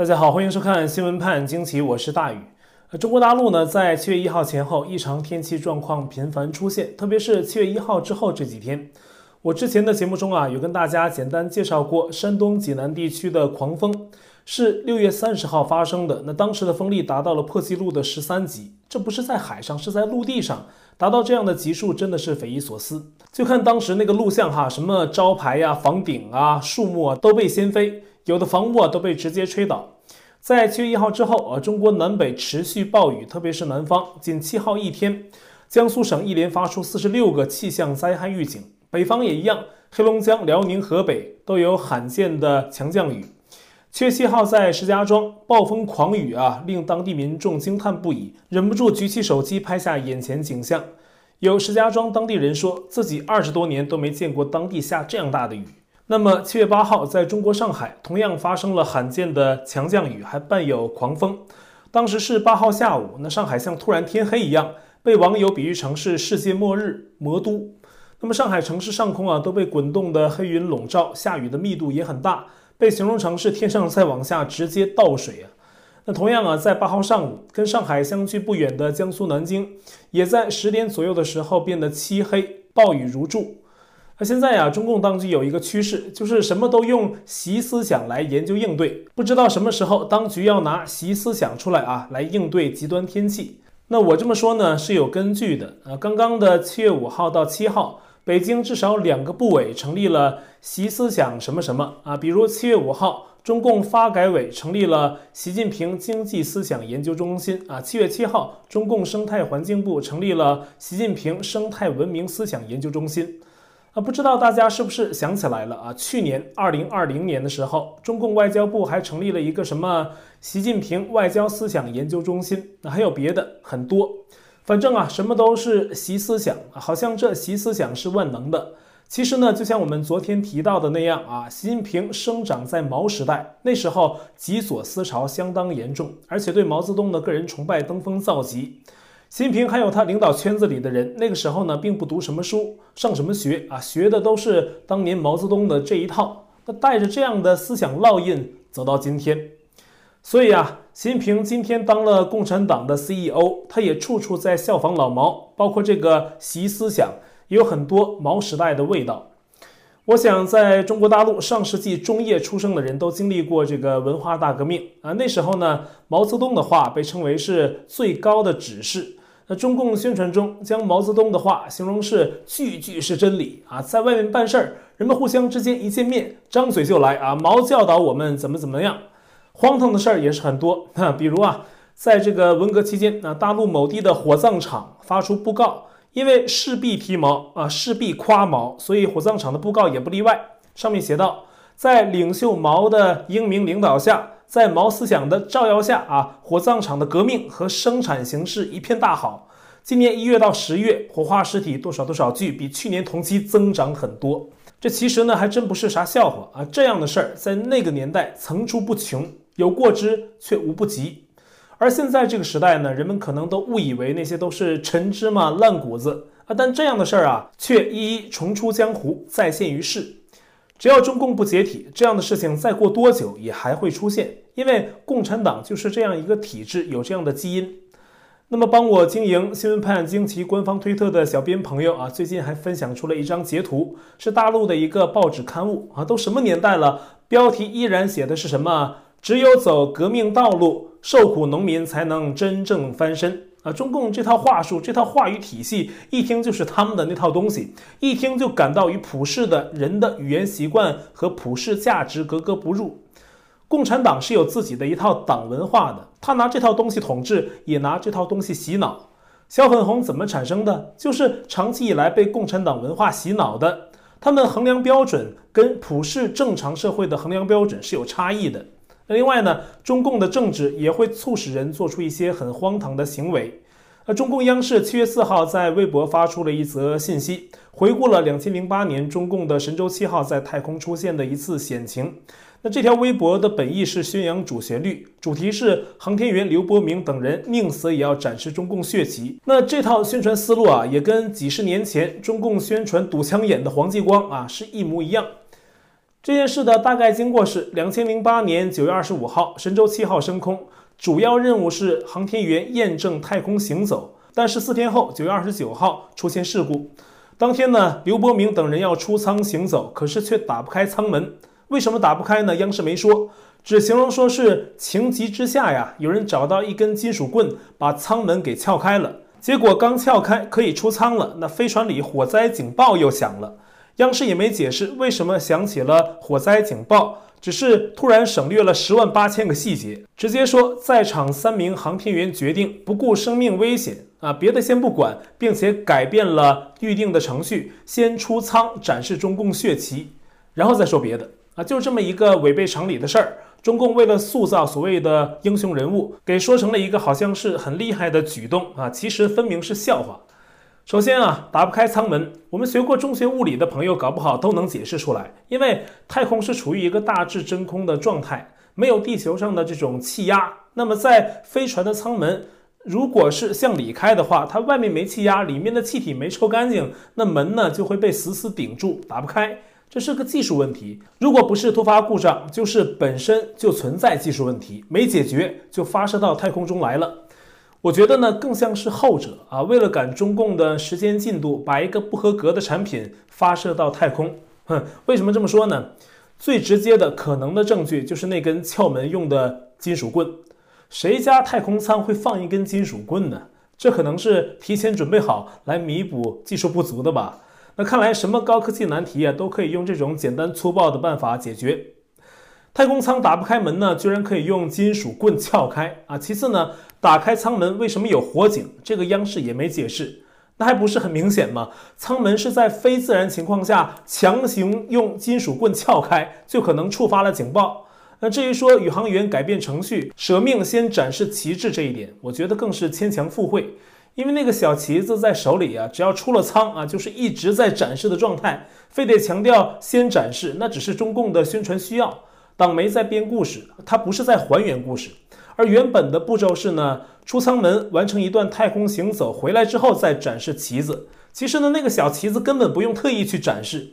大家好，欢迎收看《新闻判惊奇》，我是大宇。中国大陆呢，在7月1号前后，异常天气状况频繁出现，特别是7月1号之后这几天。我之前的节目中啊，有跟大家简单介绍过山东济南地区的狂风，是6月30号发生的。那当时的风力达到了破纪录的13级，这不是在海上，是在陆地上，达到这样的级数真的是匪夷所思。就看当时那个录像哈，什么招牌呀、房顶啊、树木啊都被掀飞，有的房屋啊都被直接吹倒。在7月1号之后啊，中国南北持续暴雨，特别是南方，仅7号一天，江苏省一连发出46个气象灾害预警。北方也一样，黑龙江、辽宁、河北都有罕见的强降雨。7月7号在石家庄，暴风狂雨啊，令当地民众惊叹不已，忍不住举起手机拍下眼前景象。有石家庄当地人说自己20多年都没见过当地下这样大的雨。那么7月8号在中国上海，同样发生了罕见的强降雨，还伴有狂风。当时是8号下午，那上海像突然天黑一样，被网友比喻成是世界末日、魔都。那么上海城市上空啊都被滚动的黑云笼罩，下雨的密度也很大，被形容成是天上再往下直接倒水啊。那同样啊，在8号上午，跟上海相距不远的江苏南京，也在10点左右的时候变得漆黑，暴雨如注。那现在啊，中共当局有一个趋势，就是什么都用习思想来研究应对，不知道什么时候当局要拿习思想出来啊，来应对极端天气。那我这么说呢是有根据的啊，刚刚的7月5号到7号。北京至少2个部委成立了习思想什么什么啊，比如7月5号，中共发改委成立了习近平经济思想研究中心啊，7月7号，中共生态环境部成立了习近平生态文明思想研究中心啊，不知道大家是不是想起来了啊？去年2020年的时候，中共外交部还成立了一个什么习近平外交思想研究中心，那还有别的很多。反正啊，什么都是习思想，好像这习思想是万能的。其实呢，就像我们昨天提到的那样啊，习近平生长在毛时代，那时候极左思潮相当严重，而且对毛泽东的个人崇拜登峰造极。习近平还有他领导圈子里的人，那个时候呢，并不读什么书，上什么学啊，学的都是当年毛泽东的这一套。那带着这样的思想烙印，走到今天。所以啊，习近平今天当了共产党的 CEO， 他也处处在效仿老毛，包括这个习思想也有很多毛时代的味道。我想在中国大陆上世纪中叶出生的人都经历过这个文化大革命啊，那时候呢，毛泽东的话被称为是最高的指示。那中共宣传中将毛泽东的话形容是句句是真理啊，在外面办事儿，人们互相之间一见面张嘴就来啊，毛教导我们怎么怎么样。荒唐的事儿也是很多，比如啊，在这个文革期间啊，大陆某地的火葬场发出布告，因为事必提毛啊，事必夸毛，所以火葬场的布告也不例外。上面写道，在领袖毛的英明领导下，在毛思想的照耀下啊，火葬场的革命和生产形势一片大好。今年1月到10月，火化尸体多少多少具，比去年同期增长很多。这其实呢，还真不是啥笑话啊，这样的事儿在那个年代层出不穷。有过之却无不及，而现在这个时代呢，人们可能都误以为那些都是陈芝麻烂谷子啊，但这样的事儿啊，却一一重出江湖，再现于世。只要中共不解体，这样的事情再过多久也还会出现，因为共产党就是这样一个体制，有这样的基因。那么帮我经营新闻判惊奇官方推特的小编朋友啊，最近还分享出了一张截图，是大陆的一个报纸刊物啊，都什么年代了，标题依然写的是什么？只有走革命道路，受苦农民才能真正翻身啊！中共这套话术，这套话语体系，一听就是他们的那套东西，一听就感到与普世的人的语言习惯和普世价值格格不入。共产党是有自己的一套党文化的，他拿这套东西统治，也拿这套东西洗脑。小粉红怎么产生的？就是长期以来被共产党文化洗脑的。他们衡量标准跟普世正常社会的衡量标准是有差异的。另外呢，中共的政治也会促使人做出一些很荒唐的行为。中共央视7月4号在微博发出了一则信息，回顾了2008年中共的神舟7号在太空出现的一次险情。那这条微博的本意是宣扬主旋律，主题是航天员刘伯明等人宁死也要展示中共血旗。那这套宣传思路啊，也跟几十年前中共宣传堵枪眼的黄继光啊是一模一样。这件事的大概经过是2008年9月25号，神舟7号升空，主要任务是航天员验证太空行走。但14天后9月29号出现事故。当天呢，刘伯明等人要出舱行走，可是却打不开舱门。为什么打不开呢？央视没说，只形容说是情急之下呀，有人找到一根金属棍把舱门给撬开了。结果刚撬开可以出舱了，那飞船里火灾警报又响了。央视也没解释为什么响起了火灾警报，只是突然省略了108000个细节，直接说在场3名航天员决定不顾生命危险啊，别的先不管，并且改变了预定的程序，先出舱展示中共血旗，然后再说别的啊，就这么一个违背常理的事儿。中共为了塑造所谓的英雄人物，给说成了一个好像是很厉害的举动啊，其实分明是笑话。首先啊，打不开舱门，我们学过中学物理的朋友搞不好都能解释出来，因为太空是处于一个大致真空的状态，没有地球上的这种气压。那么在飞船的舱门如果是向里开的话，它外面没气压，里面的气体没抽干净，那门呢就会被死死顶住，打不开。这是个技术问题，如果不是突发故障，就是本身就存在技术问题，没解决就发射到太空中来了。我觉得呢，更像是后者啊，为了赶中共的时间进度，把一个不合格的产品发射到太空。为什么这么说呢？最直接的可能的证据就是那根撬门用的金属棍。谁家太空舱会放一根金属棍呢？这可能是提前准备好来弥补技术不足的吧。那看来什么高科技难题啊，都可以用这种简单粗暴的办法解决。太空舱打不开门呢，居然可以用金属棍撬开啊！其次呢，打开舱门为什么有火警？这个央视也没解释，那还不是很明显吗？舱门是在非自然情况下强行用金属棍撬开，就可能触发了警报。那至于说宇航员改变程序，舍命先展示旗帜这一点，我觉得更是牵强附会。因为那个小旗子在手里啊，只要出了舱啊，就是一直在展示的状态，非得强调先展示，那只是中共的宣传需要。党媒在编故事，它不是在还原故事，而原本的步骤是呢，出舱门完成一段太空行走，回来之后再展示旗子。其实呢，那个小旗子根本不用特意去展示，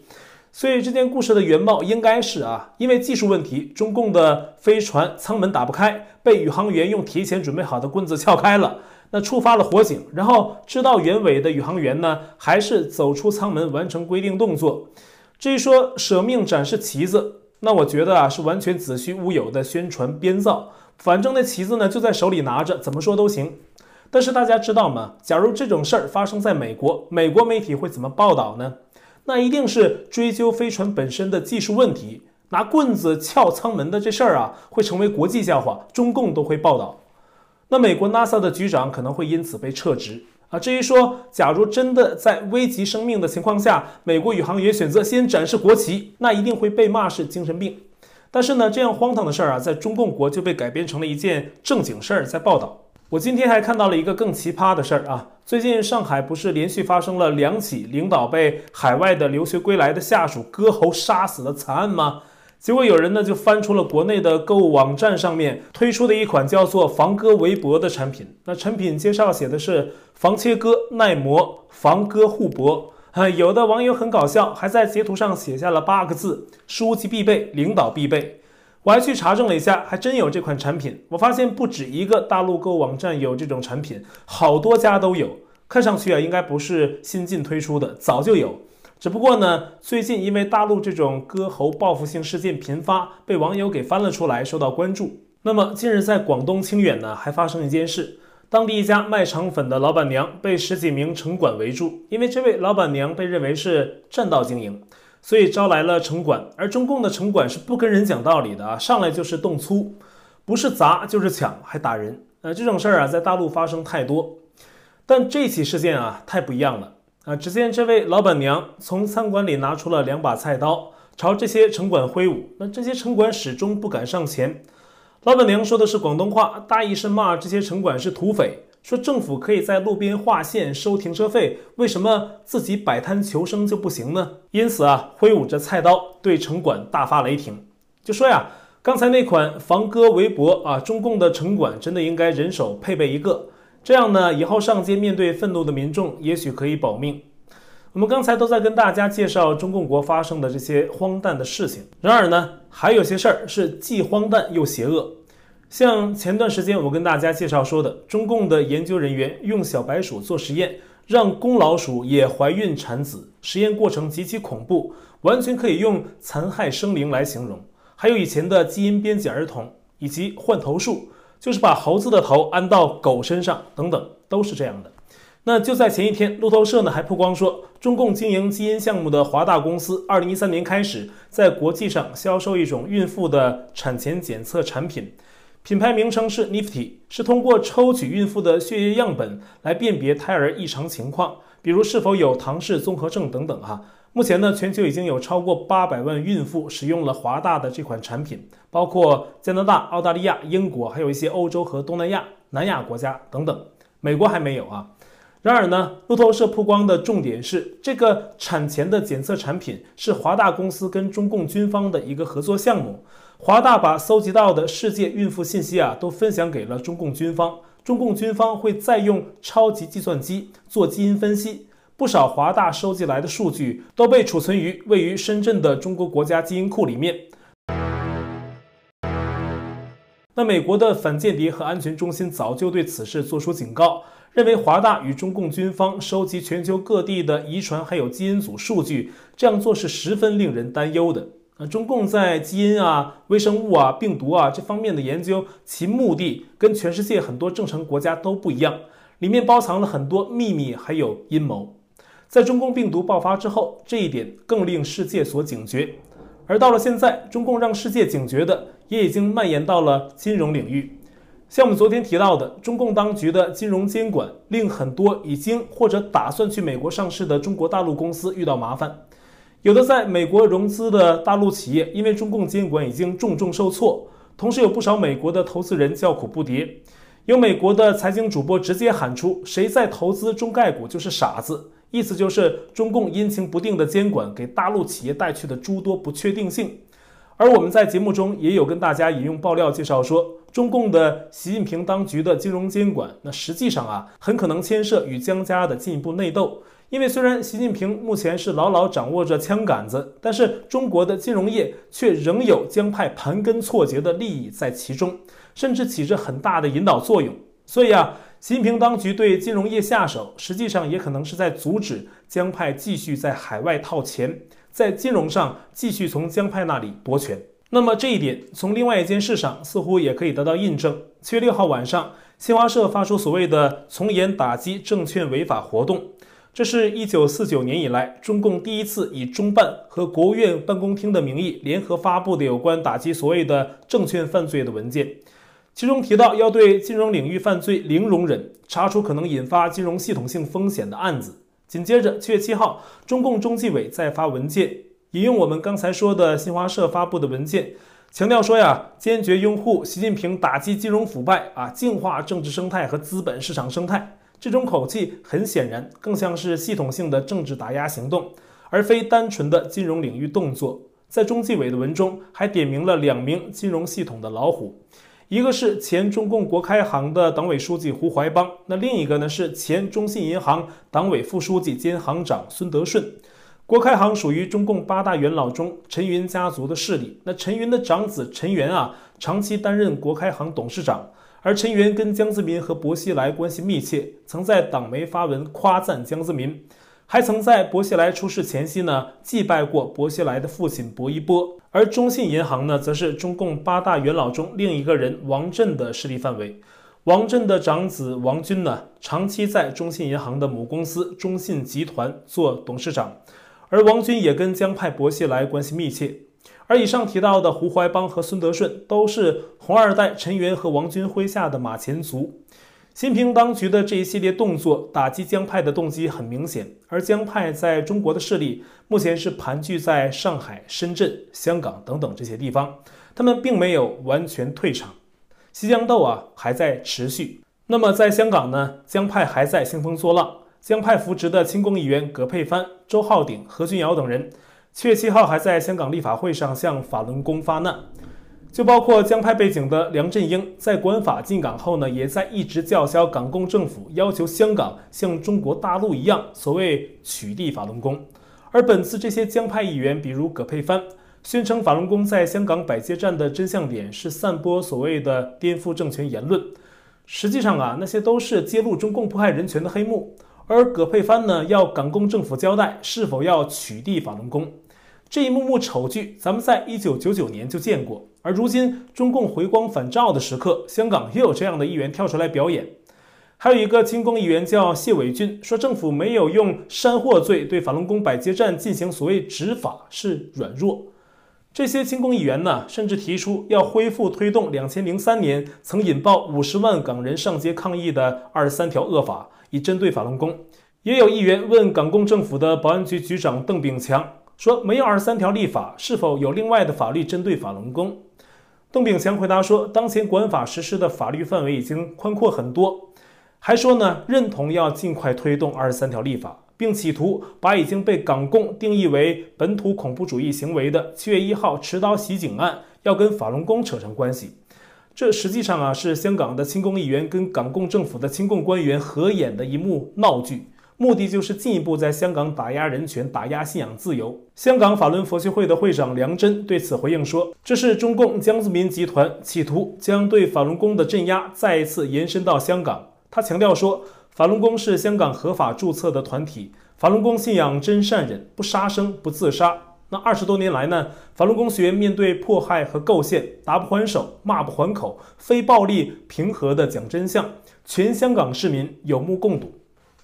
所以这件故事的原貌应该是啊，因为技术问题，中共的飞船舱门打不开，被宇航员用提前准备好的棍子撬开了，那触发了火警，然后知道原委的宇航员呢，还是走出舱门完成规定动作。至于说舍命展示旗子，那我觉得啊，是完全子虚乌有的宣传编造。反正那旗子呢就在手里拿着，怎么说都行。但是大家知道吗？假如这种事儿发生在美国，美国媒体会怎么报道呢？那一定是追究飞船本身的技术问题。拿棍子撬舱门的这事儿啊，会成为国际笑话，中共都会报道。那美国 NASA 的局长可能会因此被撤职啊。至于说，假如真的在危及生命的情况下，美国宇航员选择先展示国旗，那一定会被骂是精神病。但是呢，这样荒唐的事儿啊，在中共国就被改编成了一件正经事儿在报道。我今天还看到了一个更奇葩的事儿啊，最近上海不是连续发生了2起领导被海外的留学归来的下属割喉杀死的惨案吗？结果有人呢就翻出了国内的购物网站上面推出的一款叫做防割围脖的产品。那产品介绍写的是防切割、耐磨、防割护脖啊，有的网友很搞笑，还在截图上写下了8个字：书记必备，领导必备。我还去查证了一下，还真有这款产品。我发现不止一个大陆购物网站有这种产品，好多家都有。看上去啊，应该不是新近推出的，早就有。只不过呢，最近因为大陆这种割喉报复性事件频发，被网友给翻了出来，受到关注。那么近日在广东清远呢，还发生一件事，当地一家卖肠粉的老板娘被10几名城管围住，因为这位老板娘被认为是占道经营，所以招来了城管。而中共的城管是不跟人讲道理的啊，上来就是动粗，不是砸就是抢，还打人。这种事儿啊，在大陆发生太多，但这起事件啊，太不一样了。只见这位老板娘从餐馆里拿出了2把菜刀，朝这些城管挥舞。那这些城管始终不敢上前。老板娘说的是广东话，大意是骂这些城管是土匪，说政府可以在路边划线收停车费，为什么自己摆摊求生就不行呢？因此啊，挥舞着菜刀对城管大发雷霆，就说呀，刚才那款防割围脖啊，中共的城管真的应该人手配备一个。这样呢，以后上街面对愤怒的民众，也许可以保命。我们刚才都在跟大家介绍中共国发生的这些荒诞的事情，然而呢，还有些事儿是既荒诞又邪恶。像前段时间我跟大家介绍说的，中共的研究人员用小白鼠做实验，让公老鼠也怀孕产子，实验过程极其恐怖，完全可以用残害生灵来形容。还有以前的基因编辑儿童，以及换头术，就是把猴子的头安到狗身上等等，都是这样的。那就在前一天，路透社呢还曝光说，中共经营基因项目的华大公司2013年开始在国际上销售一种孕妇的产前检测产品，品牌名称是 Nifty， 是通过抽取孕妇的血液样本来辨别胎儿异常情况，比如是否有唐氏综合症等等哈。目前呢，全球已经有超过800万孕妇使用了华大的这款产品，包括加拿大、澳大利亚、英国，还有一些欧洲和东南亚、南亚国家等等，美国还没有啊。然而呢，路透社曝光的重点是，这个产前的检测产品是华大公司跟中共军方的一个合作项目。华大把搜集到的世界孕妇信息都分享给了中共军方，中共军方会再用超级计算机做基因分析。不少华大收集来的数据都被储存于位于深圳的中国国家基因库里面。那美国的反间谍和安全中心早就对此事做出警告，认为华大与中共军方收集全球各地的遗传还有基因组数据，这样做是十分令人担忧的。中共在基因微生物病毒这方面的研究，其目的跟全世界很多正常国家都不一样，里面包藏了很多秘密还有阴谋。在中共病毒爆发之后，这一点更令世界所警觉。而到了现在，中共让世界警觉的也已经蔓延到了金融领域。像我们昨天提到的，中共当局的金融监管令很多已经或者打算去美国上市的中国大陆公司遇到麻烦。有的在美国融资的大陆企业，因为中共监管已经重受挫，同时有不少美国的投资人叫苦不迭。有美国的财经主播直接喊出，谁在投资中概股就是傻子，意思就是中共阴晴不定的监管给大陆企业带去的诸多不确定性。而我们在节目中也有跟大家引用爆料介绍说，中共的习近平当局的金融监管，那实际上很可能牵涉与江家的进一步内斗。因为虽然习近平目前是牢牢掌握着枪杆子，但是中国的金融业却仍有江派盘根错节的利益在其中，甚至起着很大的引导作用。所以习近平当局对金融业下手，实际上也可能是在阻止江派继续在海外套钱，在金融上继续从江派那里夺权。那么这一点从另外一件事上似乎也可以得到印证。7月6号晚上，新华社发出所谓的从严打击证券违法活动，这是1949年以来中共第一次以中办和国务院办公厅的名义联合发布的有关打击所谓的证券犯罪的文件，其中提到要对金融领域犯罪零容忍，查处可能引发金融系统性风险的案子。紧接着7月7号，中共中纪委再发文件，引用我们刚才说的新华社发布的文件，强调说坚决拥护习近平打击金融腐败净化政治生态和资本市场生态。这种口气很显然更像是系统性的政治打压行动，而非单纯的金融领域动作。在中纪委的文中还点名了两名金融系统的老虎，一个是前中共国开行的党委书记胡怀邦，那另一个呢是前中信银行党委副书记兼行长孙德顺。国开行属于中共8大元老中陈云家族的势力，那陈云的长子陈元长期担任国开行董事长，而陈元跟江泽民和薄熙来关系密切，曾在党媒发文夸赞江泽民，还曾在薄熙来出事前夕呢祭拜过薄熙来的父亲薄一波。而中信银行呢，则是中共8大元老中另一个人王震的势力范围。王震的长子王军呢，长期在中信银行的母公司中信集团做董事长，而王军也跟江派薄熙来关系密切。而以上提到的胡怀邦和孙德顺，都是红二代陈元和王军麾下的马前卒。习近平当局的这一系列动作打击江派的动机很明显，而江派在中国的势力目前是盘踞在上海、深圳、香港等等这些地方，他们并没有完全退场，西江斗还在持续。那么在香港呢，江派还在兴风作浪，江派扶植的亲共议员葛珮帆、周浩鼎、何君尧等人，7月7号还在香港立法会上向法轮功发难。就包括江派背景的梁振英，在国安法进港后呢，也在一直叫嚣港共政府要求香港像中国大陆一样，所谓取缔法轮功。而本次这些江派议员，比如葛珮帆，宣称法轮功在香港百街站的真相点是散播所谓的颠覆政权言论。实际上啊，那些都是揭露中共迫害人权的黑幕。而葛珮帆呢，要港共政府交代是否要取缔法轮功。这一幕幕丑剧，咱们在1999年就见过。 而如今，中共回光返照的时刻，香港又有这样的议员跳出来表演。还有一个亲共议员叫谢伟俊，说政府没有用煽惑罪对法轮功百街站进行所谓执法是软弱。这些亲共议员呢，甚至提出要恢复推动2003年曾引爆50万港人上街抗议的23条恶法，以针对法轮功。也有议员问港共政府的保安局局长邓炳强，说没有23条立法，是否有另外的法律针对法轮功？ 邓炳强回答说，当前国安法实施的法律范围已经宽阔很多，还说呢，认同要尽快推动23条立法，并企图把已经被港共定义为本土恐怖主义行为的7月1号持刀袭警案，要跟法轮功扯上关系。这实际上啊，是香港的亲共议员跟港共政府的亲共官员合演的一幕闹剧。 目的就是进一步在香港打压人权、打压信仰自由。香港法轮佛学会的会长梁真对此回应说：“这是中共江泽民集团企图将对法轮功的镇压再一次延伸到香港。”他强调说：“法轮功是香港合法注册的团体，法轮功信仰真善忍，不杀生、不自杀。那20多年来呢，法轮功学员面对迫害和构陷，打不还手，骂不还口，非暴力、平和的讲真相，全香港市民有目共睹。”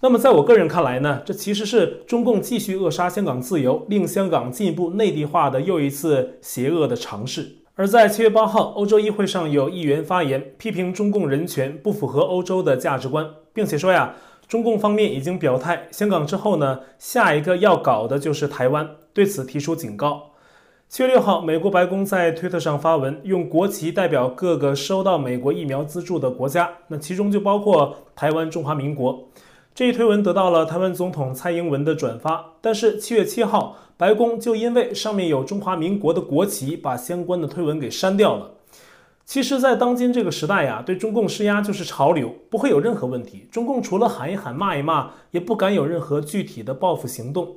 那么，在我个人看来呢，这其实是中共继续扼杀香港自由，令香港进一步内地化的又一次邪恶的尝试。而在7月8号，欧洲议会上有议员发言批评中共人权不符合欧洲的价值观，并且说呀，中共方面已经表态，香港之后呢，下一个要搞的就是台湾，对此提出警告。7月6号，美国白宫在推特上发文，用国旗代表各个收到美国疫苗资助的国家，那其中就包括台湾、中华民国。 这一推文得到了台湾总统蔡英文的转发，但是7月7号，白宫就因为上面有中华民国的国旗，把相关的推文给删掉了。其实，在当今这个时代呀，对中共施压就是潮流，不会有任何问题。中共除了喊一喊、骂一骂，也不敢有任何具体的报复行动。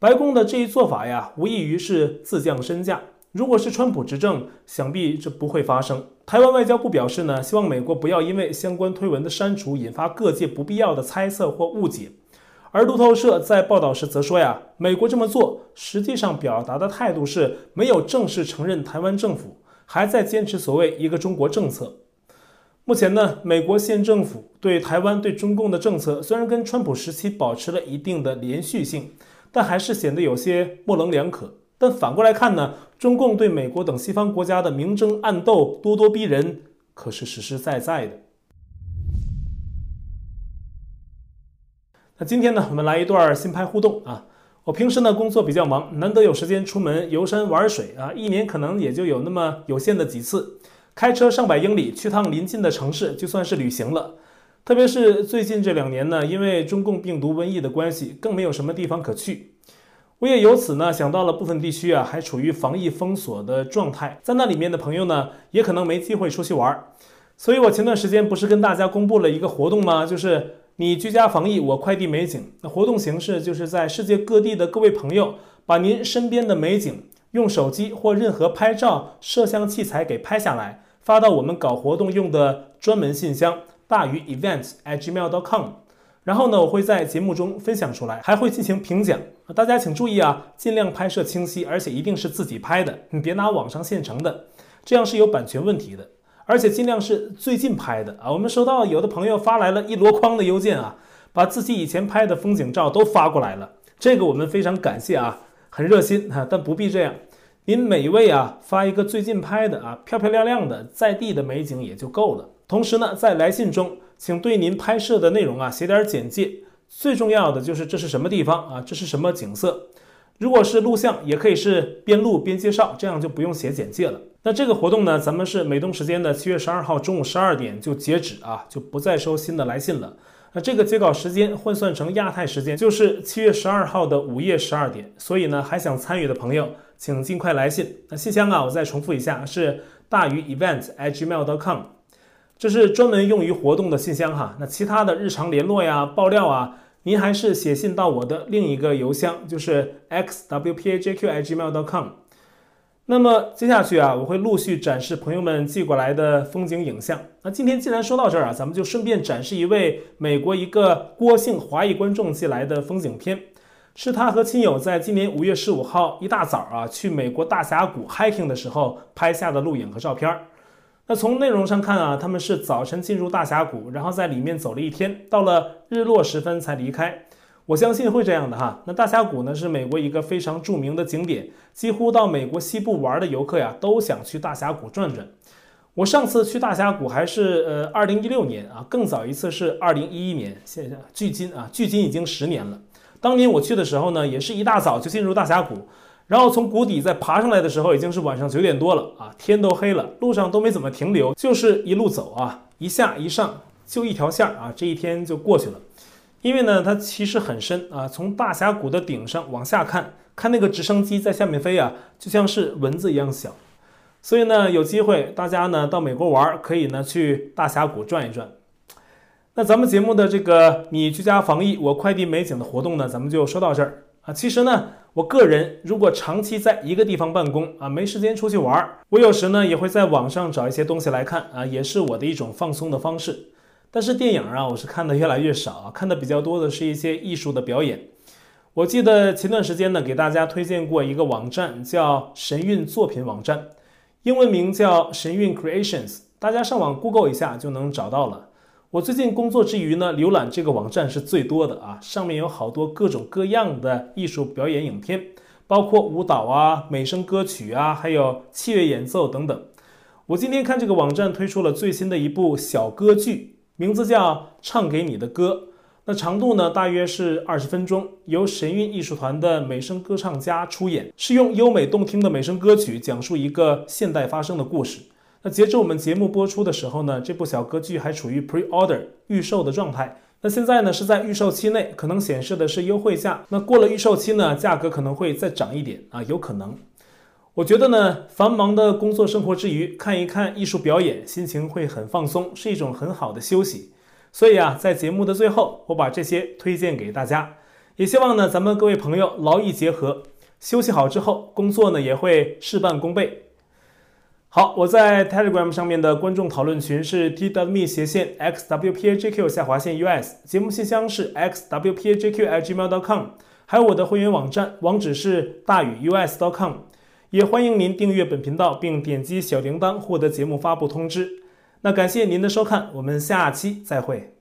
白宫的这一做法呀，无异于是自降身价。如果是川普执政，想必这不会发生。 台湾外交部表示呢，希望美国不要因为相关推文的删除引发各界不必要的猜测或误解。而路透社在报道时则说呀，美国这么做实际上表达的态度是没有正式承认台湾政府，还在坚持所谓一个中国政策。目前呢，美国现政府对台湾对中共的政策虽然跟川普时期保持了一定的连续性，但还是显得有些模棱两可。 但反过来看呢，中共对美国等西方国家的明争暗斗、咄咄逼人，可是实实在在的。那今天呢，我们来一段新拍互动啊。我平时呢工作比较忙，难得有时间出门游山玩水啊，一年可能也就有那么有限的几次。开车上100英里去趟邻近的城市，就算是旅行了。特别是最近这2年呢，因为中共病毒瘟疫的关系，更没有什么地方可去。 我也由此呢想到了部分地区啊还处于防疫封锁的状态，在那里面的朋友呢也可能没机会出去玩，所以我前段时间不是跟大家公布了一个活动吗？就是你居家防疫，我快递美景。那活动形式就是在世界各地的各位朋友，把您身边的美景用手机或任何拍照摄像器材给拍下来，发到我们搞活动用的专门信箱大于events@gmail.com。 然后呢，我会在节目中分享出来，还会进行评奖。大家请注意啊，尽量拍摄清晰，而且一定是自己拍的，你别拿网上现成的，这样是有版权问题的。而且尽量是最近拍的啊。我们收到有的朋友发来了一箩筐的邮件啊，把自己以前拍的风景照都发过来了，这个我们非常感谢啊，很热心啊，但不必这样。您每一位啊发一个最近拍的啊，漂漂亮亮的在地的美景也就够了。同时呢，在来信中。 请对您拍摄的内容啊写点简介，最重要的就是这是什么地方啊，这是什么景色。如果是录像，也可以是边录边介绍，这样就不用写简介了。那这个活动呢，咱们是美东时间的7月12号中午12点就截止啊，就不再收新的来信了。那这个截稿时间换算成亚太时间就是7月12号的午夜12点。所以呢，还想参与的朋友，请尽快来信。那信箱啊，我再重复一下，是大于 event@gmail.com， 这是专门用于活动的信箱哈。那其他的日常联络呀、爆料啊，您还是写信到我的另一个邮箱，就是 xwpajq@gmail.com。那么接下去啊，我会陆续展示朋友们寄过来的风景影像。那今天既然说到这儿啊，咱们就顺便展示一位美国一个郭姓华裔观众寄来的风景片，是他和亲友在今年5月15号一大早啊去美国大峡谷 hiking 的时候拍下的录影和照片。那从内容上看啊，他们是早晨进入大峡谷，然后在里面走了一天，到了日落时分才离开。我相信会这样的哈。那大峡谷呢是美国一个非常著名的景点，几乎到美国西部玩的游客呀都想去大峡谷转转。我上次去大峡谷还是2016年啊，更早一次是2011年，现在距今已经10年了。当年我去的时候呢，也是一大早就进入大峡谷，然后从谷底再爬上来的时候已经是晚上9点多了啊，天都黑了，路上都没怎么停留，就是一路走啊，一下一上就一条线啊，这一天就过去了。因为呢，它其实很深啊，从大峡谷的顶上往下看，看那个直升机在下面飞啊，就像是蚊子一样小。所以呢，有机会大家呢到美国玩，可以呢去大峡谷转一转。那咱们节目的这个你居家防疫，我快递美景的活动呢，咱们就说到这儿啊。其实呢，我个人如果长期在一个地方办公啊，没时间出去玩，我有时呢也会在网上找一些东西来看啊，也是我的一种放松的方式。但是电影啊，我是看的越来越少啊，看的比较多的是一些艺术的表演。我记得前段时间呢，给大家推荐过一个网站，叫神韵作品网站，英文名叫神韵 Creations， 大家上网 Google 一下就能找到了。我最近工作之余呢，浏览这个网站是最多的啊，上面有好多各种各样的艺术表演影片，包括舞蹈啊、美声歌曲啊，还有器乐演奏等等。我今天看这个网站推出了最新的一部小歌剧，名字叫《唱给你的歌》，那长度呢大约是20分钟，由神韵艺术团的美声歌唱家出演，是用优美动听的美声歌曲讲述一个现代发生的故事。那截至我们节目播出的时候呢，这部小歌剧还处于 pre-order 预售的状态。那现在呢是在预售期内，可能显示的是优惠价，那过了预售期呢，价格可能会再涨一点啊，有可能。我觉得呢，繁忙的工作生活之余，看一看艺术表演，心情会很放松，是一种很好的休息。所以啊，在节目的最后，我把这些推荐给大家，也希望呢，咱们各位朋友劳逸结合，休息好之后，工作呢也会事半功倍。好，我在 Telegram 上面的观众讨论群是 t.me/xwpajq/US， 节目信箱是 xwpajq@gmail.com， 还有我的会员网站网址是dayu.us.com。也欢迎您订阅本频道并点击小铃铛获得节目发布通知。那感谢您的收看，我们下期再会。